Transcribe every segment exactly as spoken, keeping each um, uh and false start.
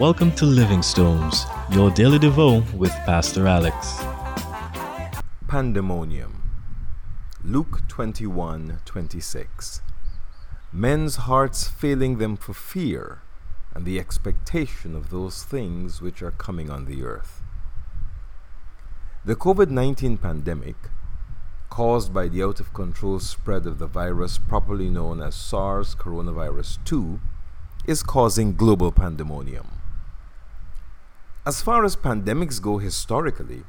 Welcome to Living Stones, your Daily Devoe with Pastor Alex. Pandemonium. Luke twenty-one twenty-six. Men's hearts failing them for fear and the expectation of those things which are coming on the earth. The covid nineteen pandemic, caused by the out-of-control spread of the virus properly known as SARS coronavirus two, is causing global pandemonium. As far as pandemics go historically,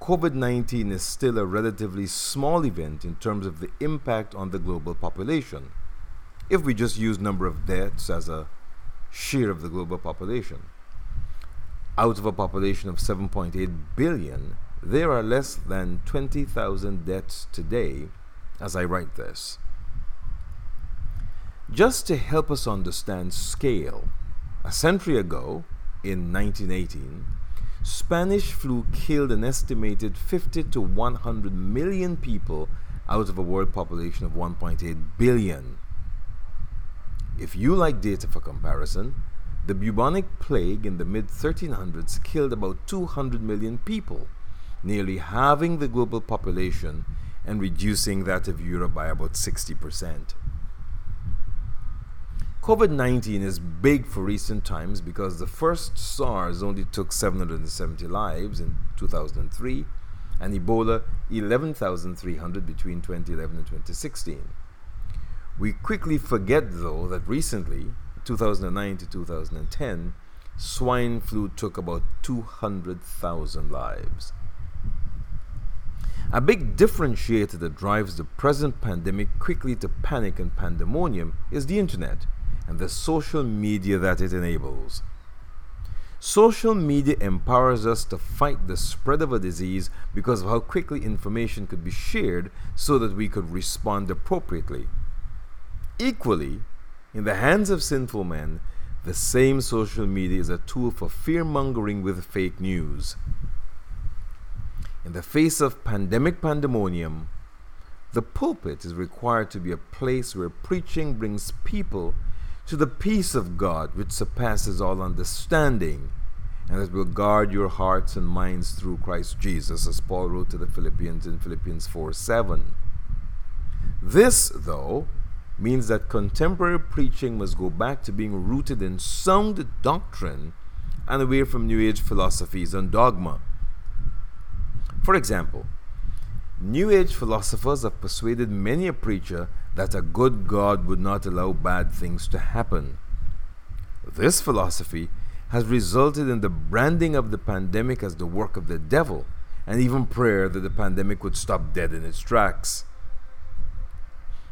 covid nineteen is still a relatively small event in terms of the impact on the global population, if we just use number of deaths as a share of the global population. Out of a population of seven point eight billion, there are less than twenty thousand deaths today as I write this. Just to help us understand scale, a century ago, in nineteen eighteen, Spanish flu killed an estimated fifty to one hundred million people out of a world population of one point eight billion. If you like data for comparison, the bubonic plague in the mid thirteen hundreds killed about two hundred million people, nearly halving the global population and reducing that of Europe by about sixty percent. covid nineteen is big for recent times because the first SARS only took seven hundred seventy lives in two thousand three and Ebola eleven thousand three hundred between twenty eleven and twenty sixteen. We quickly forget though that recently, two thousand nine to two thousand ten, swine flu took about two hundred thousand lives. A big differentiator that drives the present pandemic quickly to panic and pandemonium is the internet and the social media that it enables. Social media empowers us to fight the spread of a disease because of how quickly information could be shared so that we could respond appropriately. Equally, in the hands of sinful men, the same social media is a tool for fear-mongering with fake news. In the face of pandemic pandemonium, the pulpit is required to be a place where preaching brings people to the peace of God which surpasses all understanding, and that will guard your hearts and minds through Christ Jesus, as Paul wrote to the Philippians in Philippians four seven. This, though, means that contemporary preaching must go back to being rooted in sound doctrine and away from New Age philosophies and dogma. For example, New Age philosophers have persuaded many a preacher that a good God would not allow bad things to happen. This philosophy has resulted in the branding of the pandemic as the work of the devil, and even prayer that the pandemic would stop dead in its tracks.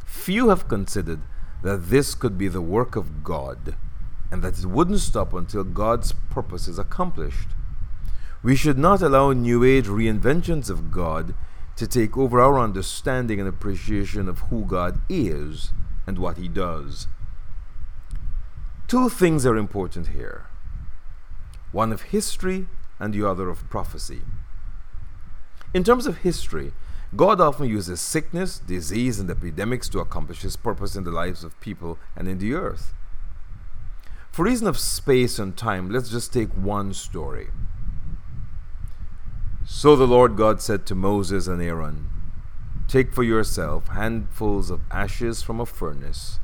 Few have considered that this could be the work of God and that it wouldn't stop until God's purpose is accomplished. We should not allow New Age reinventions of God to take over our understanding and appreciation of who God is and what He does. Two things are important here, one of history and the other of prophecy. In terms of history, God often uses sickness, disease, and epidemics to accomplish His purpose in the lives of people and in the earth. For reason of space and time, let's just take one story. So the Lord God said to Moses and Aaron, "Take for yourself handfuls of ashes from a furnace,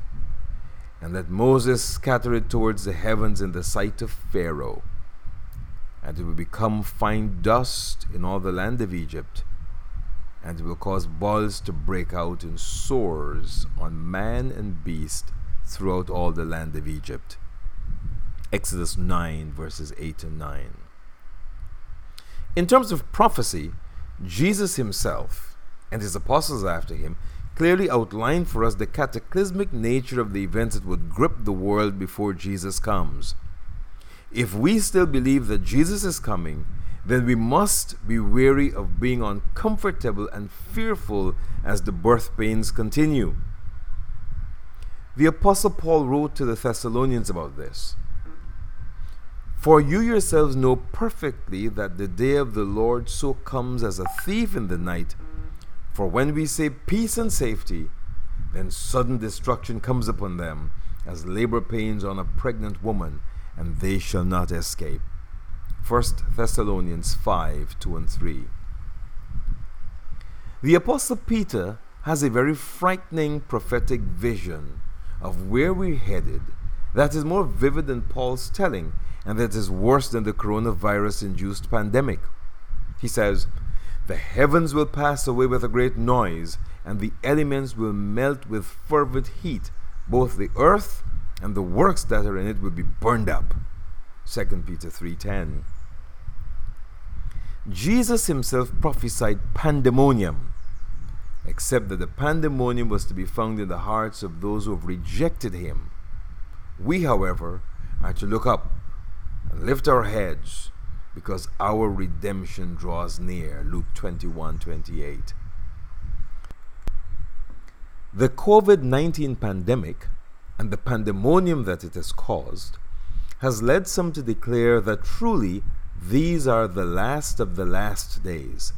and let Moses scatter it towards the heavens in the sight of Pharaoh, and it will become fine dust in all the land of Egypt, and it will cause boils to break out in sores on man and beast throughout all the land of Egypt." Exodus nine verses eight and nine. In terms of prophecy, Jesus Himself and His apostles after Him clearly outline for us the cataclysmic nature of the events that would grip the world before Jesus comes. If we still believe that Jesus is coming, then we must be wary of being uncomfortable and fearful as the birth pains continue. The Apostle Paul wrote to the Thessalonians about this. "For you yourselves know perfectly that the day of the Lord so comes as a thief in the night. For when we say peace and safety, then sudden destruction comes upon them, as labor pains on a pregnant woman, and they shall not escape. First Thessalonians five, two and three. The Apostle Peter has a very frightening prophetic vision of where we're headed that is more vivid than Paul's telling, and that is worse than the coronavirus-induced pandemic. He says, "The heavens will pass away with a great noise, and the elements will melt with fervent heat. Both the earth and the works that are in it will be burned up." Second Peter three ten. Jesus himself prophesied pandemonium, except that the pandemonium was to be found in the hearts of those who have rejected him. We, however, are to look up and lift our heads, because our redemption draws near. Luke twenty-one twenty-eight. The COVID nineteen pandemic, and the pandemonium that it has caused, has led some to declare that truly these are the last of the last days.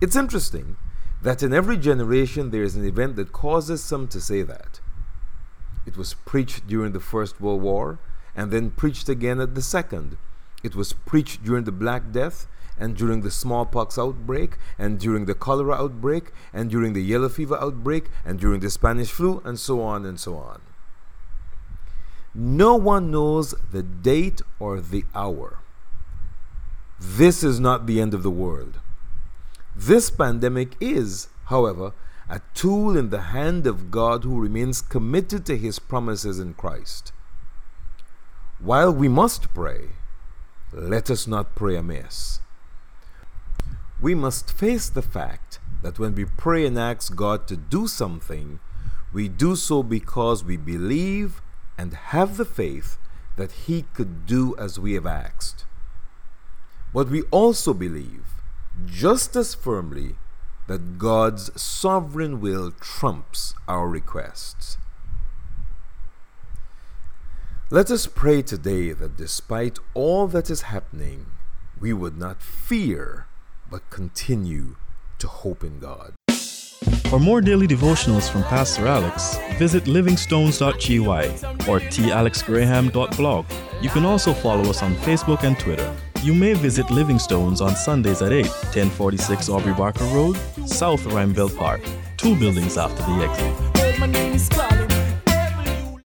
It's interesting that in every generation there is an event that causes some to say that. It was preached during the First World War, and then preached again at the Second. It was preached during the Black Death, and during the smallpox outbreak, and during the cholera outbreak, and during the yellow fever outbreak, and during the Spanish flu, and so on and so on. No one knows the date or the hour. This is not the end of the world. This pandemic is, however, a tool in the hand of God, who remains committed to his promises in Christ. While we must pray, let us not pray amiss. We must face the fact that when we pray and ask God to do something, we do so because we believe and have the faith that he could do as we have asked. But we also believe, just as firmly, that God's sovereign will trumps our requests. Let us pray today that despite all that is happening, we would not fear, but continue to hope in God. For more daily devotionals from Pastor Alex, visit living stones dot g y or talexgraham dot blog. You can also follow us on Facebook and Twitter. You may visit Living Stones on Sundays at eight, ten forty-six Aubrey Barker Road, South Rhymeville Park, two buildings after the exit.